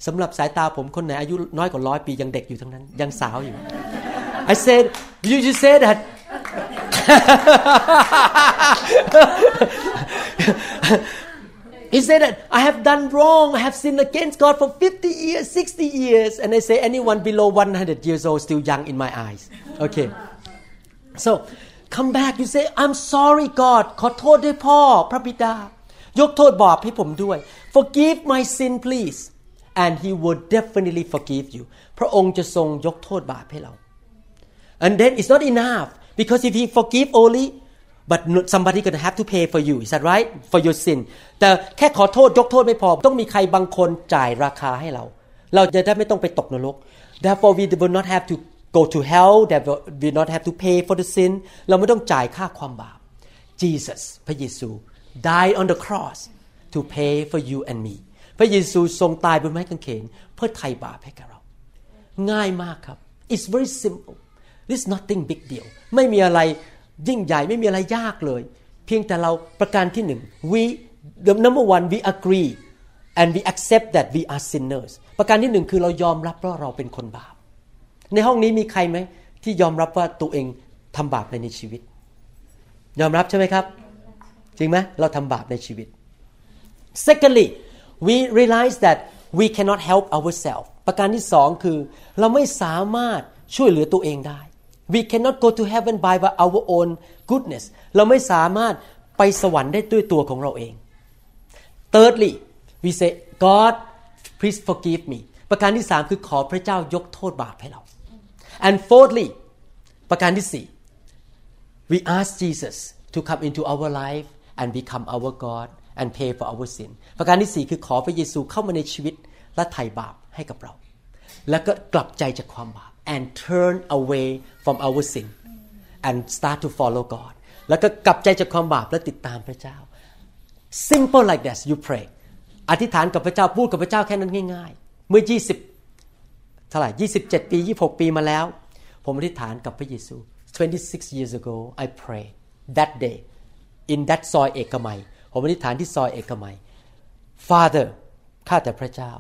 สำหรับสายตาผมคนไหนอายุน้อยกว่า100ปียังเด็กอยู่ทั้งนั้นยังสาวอยู่ I said you just said that He said that I have done wrong I have sinned against God for 50 years 60 years and I say anyone below 100 years old still young in my eyes Okay So come back you say I'm sorry God ขอโทษด้วยพ่อพระบิดายกโทษบาปให้ผมด้วย Forgive my sin please and he will definitely forgive you พระองค์จะทรงยกโทษบาปให้เรา and then it's not enough because if he forgive only but somebody going to have to pay for you is that right for your sin แต่แค่ขอโทษยกโทษไม่พอต้องมีใครบางคนจ่ายราคาให้เราเราจะได้ไม่ต้องไปตกนรก therefore we will not have to go to hell that we not have to pay for the sin เราไม่ต้องจ่ายค่าความบาป Jesus พระเยซู died on the cross to pay for you and meพระเยซูทรงตายบนไม้กางเขนเพื่อไถ่บาปให้กับเราง่ายมากครับ It's very simple This nothing big deal ไม่มีอะไรยิ่งใหญ่ไม่มีอะไรยากเลยเพียงแต่เราประการที่หนึ่ง We the number one we agree and we accept that we are sinners ประการที่หนึ่งคือเรายอมรับว่าเราเป็นคนบาปในห้องนี้มีใครไหมที่ยอมรับว่าตัวเองทำบาปในชีวิตยอมรับใช่ไหมครับจริงไหมเราทำบาปในชีวิต Secondly We realize that we cannot help ourselves. ประการที่สองคือเราไม่สามารถช่วยเหลือตัวเองได้ We cannot go to heaven by our own goodness. เราไม่สามารถไปสวรรค์ได้ด้วยตัวของเราเอง Thirdly, we say, God, please forgive me. ประการที่สามคือขอพระเจ้ายกโทษบาปให้เรา And fourthly, ประการที่สี่ We ask Jesus to come into our life and become our God.and pay for our sin ประการที่สี่คือขอพระเยซูเข้ามาในชีวิตและไถ่บาปให้กับเราแล้วก็กลับใจจากความบาป and turn away from our sin and start to follow God แล้วก็กลับใจจากความบาปและติดตามพระเจ้า simple like that you pray อธิษฐานกับพระเจ้าพูดกับพระเจ้าแค่นั้นง่ายๆเมื่อ20เท่าไหร่27ปี26ปีมาแล้วผมอธิษฐานกับพระเยซู26 years ago I prayed that day in that soil Ekamaiผมอธิษฐานที่ซอยเอกมัย Father ข้าแต่พระเจ้า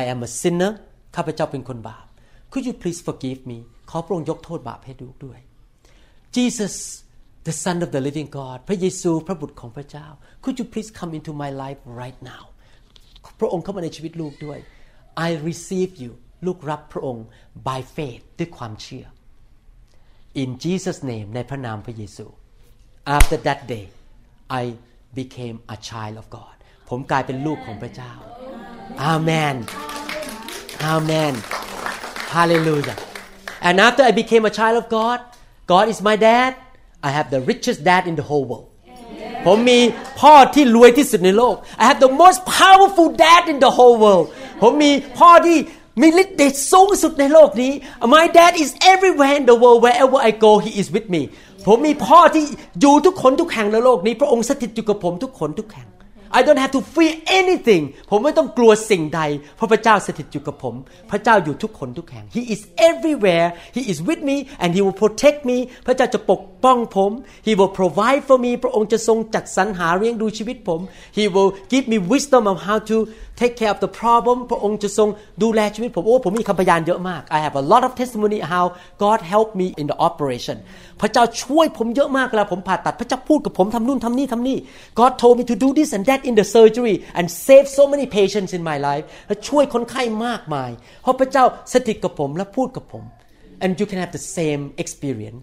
I am a sinner ข้าพเจ้าเป็นคนบาป Could you please forgive me ขอพระองค์ยกโทษบาปให้ลูกด้วย Jesus the Son of the Living God พระเยซูพระบุตรของพระเจ้า Could you please come into my life right now พระองค์เข้ามาในชีวิตลูกด้วย I receive you ลูกรับพระองค์ by faith ด้วยความเชื่อ In Jesus name ในพระนามพระเยซู After that day I became a child of God ผมกลายเป็นลูกของพระเจ้า Amen Amen Hallelujah And after I became a child of God God is my dad I have the richest dad in the whole world ผมมีพ่อที่รวยที่สุดในโลก I have the most powerful dad in the whole world ผมมีพ่อที่มีฤทธิ์เดชสูงสุดในโลกนี้ My dad is everywhere in the world wherever I go he is with meผมมีพ่อที่อยู่ทุกคนทุกแห่งในโลกนี้พระองค์สถิตอยู่กับผมทุกคนทุกแห่ง I don't have to fear anything ผมไม่ต้องกลัวสิ่งใดเพราะพระเจ้าสถิตอยู่กับผมพระเจ้าอยู่ทุกคนทุกแห่ง He is everywhere He is with me and He will protect me พระเจ้าจะปกป้องผม He will provide for me พระองค์จะทรงจัดสรรหาเลี้ยงดูชีวิตผม He will give me wisdom of how to take care of the problem พระองค์จะทรงดูแลชีวิตผมผมมีคำพยานเยอะมาก I have a lot of testimony how God helped me in the operation พระเจ้าช่วยผมเยอะมากเวลาผมผ่าตัดพระเจ้าพูดกับผมทำนู่นทำนี่ทำนี่ God told me to do this and that in the surgery and save so many patients in my life และช่วยคนไข้มากมายเพราะพระเจ้าสถิตกับผมและพูดกับผม and you can have the same experience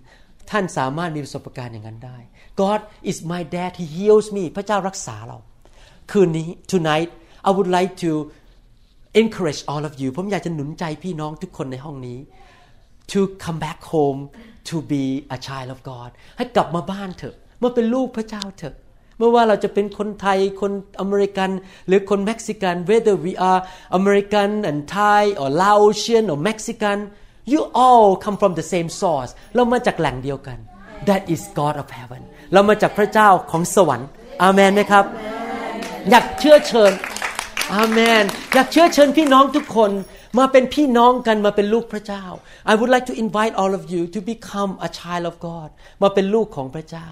ท่านสามารถมีประสบการณ์อย่างนั้นได้ God is my dad He heals me พระเจ้ารักษาเราคืนนี้ tonight I would like to encourage all of you ผมอยากจะหนุนใจพี่น้องทุกคนในห้องนี้ to come back home to be a child of God ให้กลับมาบ้านเถอะมาเป็นลูกพระเจ้าเถอะไม่ว่าเราจะเป็นคนไทยคนอเมริกันหรือคนเม็กซิกัน whether we are American and Thai or Laotian or Mexican you all come from the same source เรามาจากแหล่งเดียวกัน that is God of heaven เรามาจากพระเจ้าของสวรรค์อาเมนไหมครับอยากเชื่อเชิญอาเมนอยากเชิญพี่น้องทุกคน มาเป็นพี่น้องกันมาเป็นลูกพระเจ้า I would like to invite all of you to become a child of God มาเป็นลูกของพระเจ้า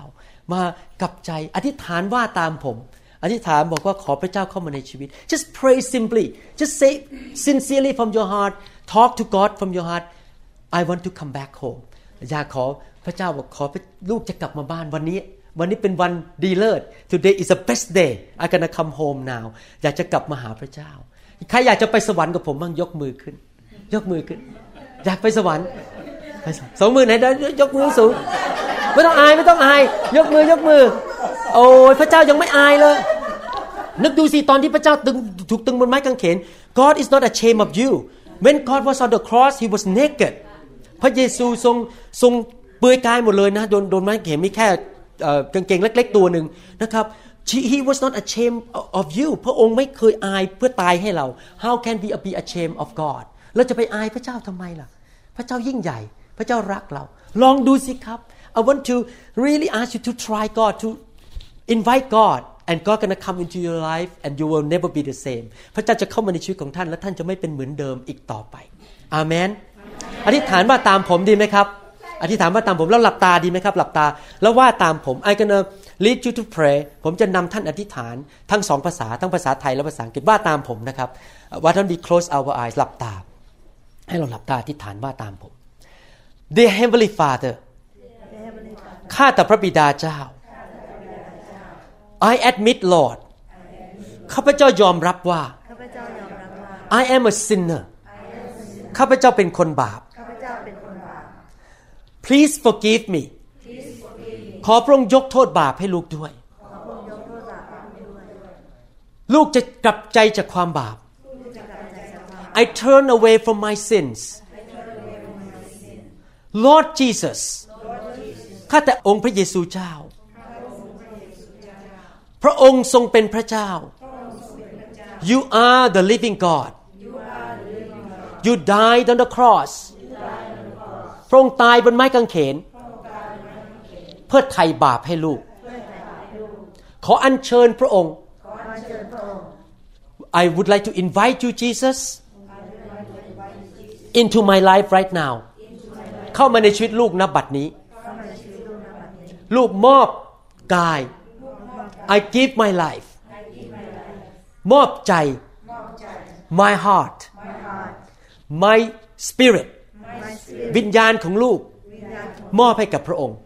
มากับใจอธิษฐานว่าตามผมอธิษฐานบอกว่าขอพระเจ้าเข้ามาในชีวิต Just pray simply just say sincerely from your heart talk to God from your heart I want to come back home อยากขอพระเจ้าบอกขอลูกจะกลับมาบ้านวันนี้เป็นวันดีเลิศ Today is the best day I gonna come home now อยากจะกลับมาหาพระเจ้าใครอยากจะไปสวรรค์กับผมบ้างยกมือขึ้นอยากไปสวรรค์สองมือไหนยกมือสูงไม่ต้องอายยกมือโอ้ยพระเจ้ายังไม่อายเลยนึกดูสิตอนที่พระเจ้าถูกตึงบนไม้กางเขน God is not ashamed of you when God was on the cross he was naked พระเยซูทรงเปลือยกายหมดเลยนะโดนไม้กางเขนมีแค่กางเกงเล็กๆตัวนึงนะครับHe was not ashamed of you พระองค์ไม่เคยอายเพื่อตายให้เรา How can we be ashamed of God เราจะไปอายพระเจ้าทำไมล่ะพระเจ้ายิ่งใหญ่พระเจ้ารักเราลองดูสิครับ I want to really ask you to try God to invite God and God gonna come into your life and you will never be the same พระเจ้าจะเข้ามาในชีวิตของท่านและท่านจะไม่เป็นเหมือนเดิมอีกต่อไปอาเมนอธิษฐานว่าตามผมดีไหมครับอธิษฐานว่าตามผมแล้วหลับตาดีไหมครับหลับตาแล้วว่าตามผม I gonna lead you to pray ผมจะนำท่านอธิษฐานทั้ง2ภาษาทั้งภาษาไทยและภาษาอังกฤษว่าตามผมนะครับ Why don't we close our eyes หลับตาให้เราหลับตาอธิษฐานว่าตามผม Dear Heavenly Father ข้าแต่พระบิดาเจ้า I admit Lord ข้าพเจ้ายอมรับว่า I am a sinner ข้าพเจ้าเป็นคนบาปPlease forgive me ขอพระองค์ยกโทษบาปให้ลูกด้วยลูกจะกลับใจจากความบาป I turn away from my sins Lord Jesus ข้าแต่องค์พระเยซูเจ้าพระองค์ทรงเป็นพระเจ้า You are the living God You died on the crossพระองค์ตายบนไม้กางเขนเพื่อไถ่บาปให้ลูกขออัญเชิญพระองค์ I would like to invite you Jesus into my life right now เข้ามาในชีวิตลูกณบัดนี้ลูกมอบกาย I give my life มอบใจ my heart my spiritวิญญาณของลูกมอบให้กับพระองค์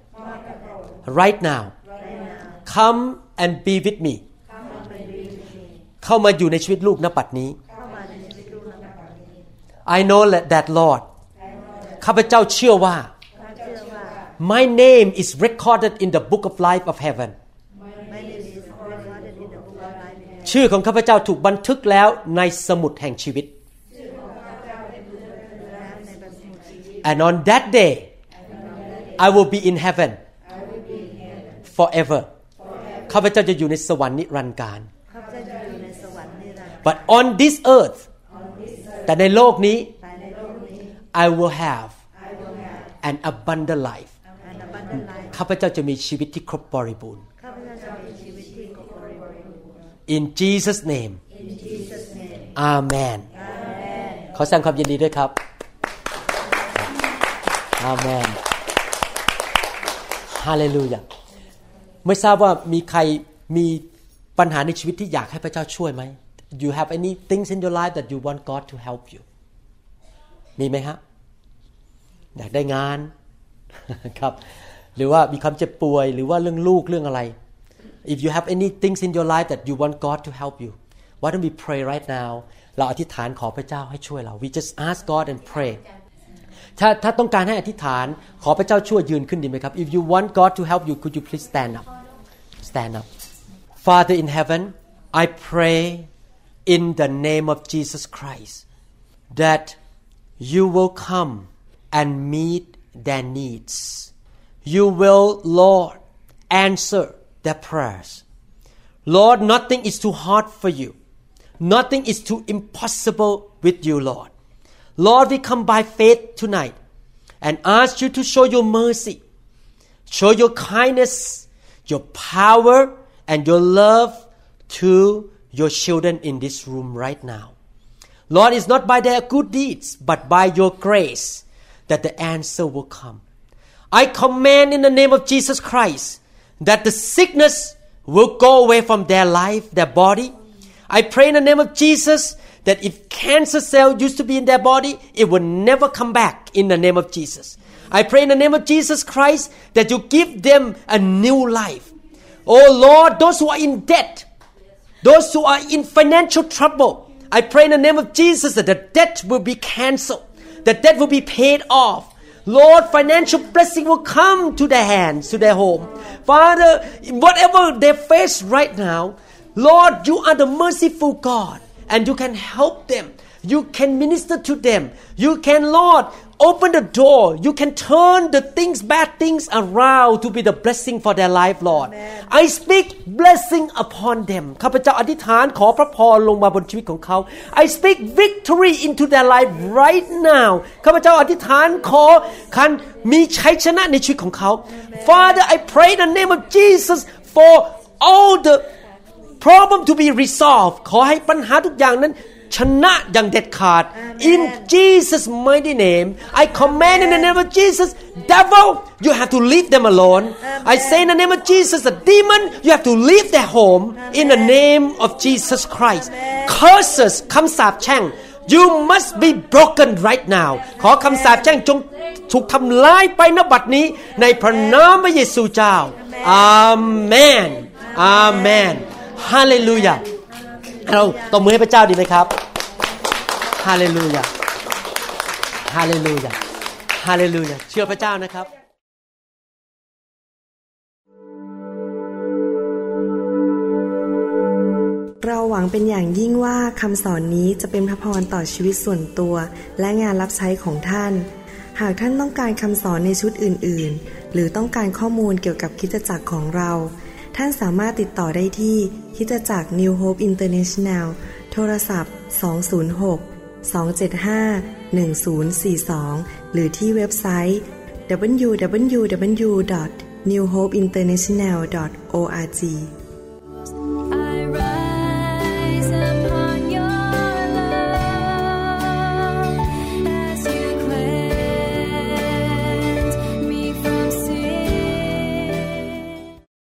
right now come and be with me เข้ามาอยู่ในชีวิตลูกณบัดนี้ I know that Lord ข้าพเจ้าเชื่อว่า my name is recorded in the book of life of heaven ชื่อของข้าพเจ้าถูกบันทึกแล้วในสมุดแห่งชีวิตAnd on that day, I will be in heaven forever. ข้าพเจ้าจะอยู่ในสวรรค์นิรันดร์กาล But on this earth, แต่ในโลกนี้ I will have an abundant life. ข้าพเจ้าจะมีชีวิตที่ครบบริบูรณ์ In Jesus' name, Amen. ขอแสดงความยินดีด้วยครับAmen. Hallelujah. ไม่ทราบว่ามีใครมีปัญหาในชีวิตที่อยากให้พระเจ้าช่วยไหม You have any things in your life that you want God to help you? มีไหมฮะอยากได้งานครับหรือว่ามีความเจ็บป่วยหรือว่าเรื่องลูกเรื่องอะไร If you have any things in your life that you want God to help you, why don't we pray right now? เราอธิษฐานขอพระเจ้าให้ช่วยเรา We just ask God and pray.ถ้าต้องการให้อธิษฐานขอพระเจ้าช่วยยืนขึ้นดีไหมครับ If you want God to help you, could you please stand up? Stand up. Father in heaven, I pray in the name of Jesus Christ that you will come and meet their needs. You will, Lord, answer their prayers. Lord, nothing is too hard for you. Nothing is too impossible with you, Lord.Lord, we come by faith tonight and ask you to show your mercy, show your kindness, your power, and your love to your children in this room right now. Lord, it's not by their good deeds, but by your grace that the answer will come. I command in the name of Jesus Christ that the sickness will go away from their life, their body. I pray in the name of Jesus that if cancer cell used to be in their body, it will never come back in the name of Jesus. I pray in the name of Jesus Christ that you give them a new life. Oh Lord, those who are in debt, those who are in financial trouble, I pray in the name of Jesus that the debt will be canceled, that debt will be paid off. Lord, financial blessing will come to their hands, to their home. Father, whatever they face right now, Lord, you are the merciful God, and you can help them. You can minister to them. You can, Lord, open the door. You can turn the things, bad things around to be the blessing for their life, Lord. Amen. I speak blessing upon them. ข้าพเจ้าอธิษฐานขอพระพรลงมาบนชีวิตของเขา I speak victory into their life right now. ข้าพเจ้าอธิษฐานขอการมีชัยชนะในชีวิตของเขา Amen. Father, I pray in the name of Jesus for all the problem to be resolved. ขอให้ปัญหาทุกอย่างนั้นชนะอย่างเด็ดขาด Amen. In Jesus mighty name I command in the name of Jesus devil you have to leave them alone Amen. I say in the name of Jesus the demon you have to leave their home Amen. In the name of Jesus Christ Amen. Curses คำสาปแช่ง you must be broken right now Amen. ขอคำสาปแช่งจงถูกทำลายไปณบัดนี้ในพระนามพระเยซูเจ้า Amen Amen Hallelujahเราตบมือให้พระเจ้าดีไหมครับฮาเลลูยาฮาเลลูยาฮาเลลูยาเชื่อพระเจ้านะครับเราหวังเป็นอย่างยิ่งว่าคำสอนนี้จะเป็นพระพรต่อชีวิตส่วนตัวและงานรับใช้ของท่านหากท่านต้องการคำสอนในชุดอื่นๆหรือต้องการข้อมูลเกี่ยวกับคริสตจักรของเราท่านสามารถติดต่อได้ที่คริสตจักร New Hope International โทรศัพท์ 206-275-1042 หรือที่เว็บไซต์ www.newhopeinternational.org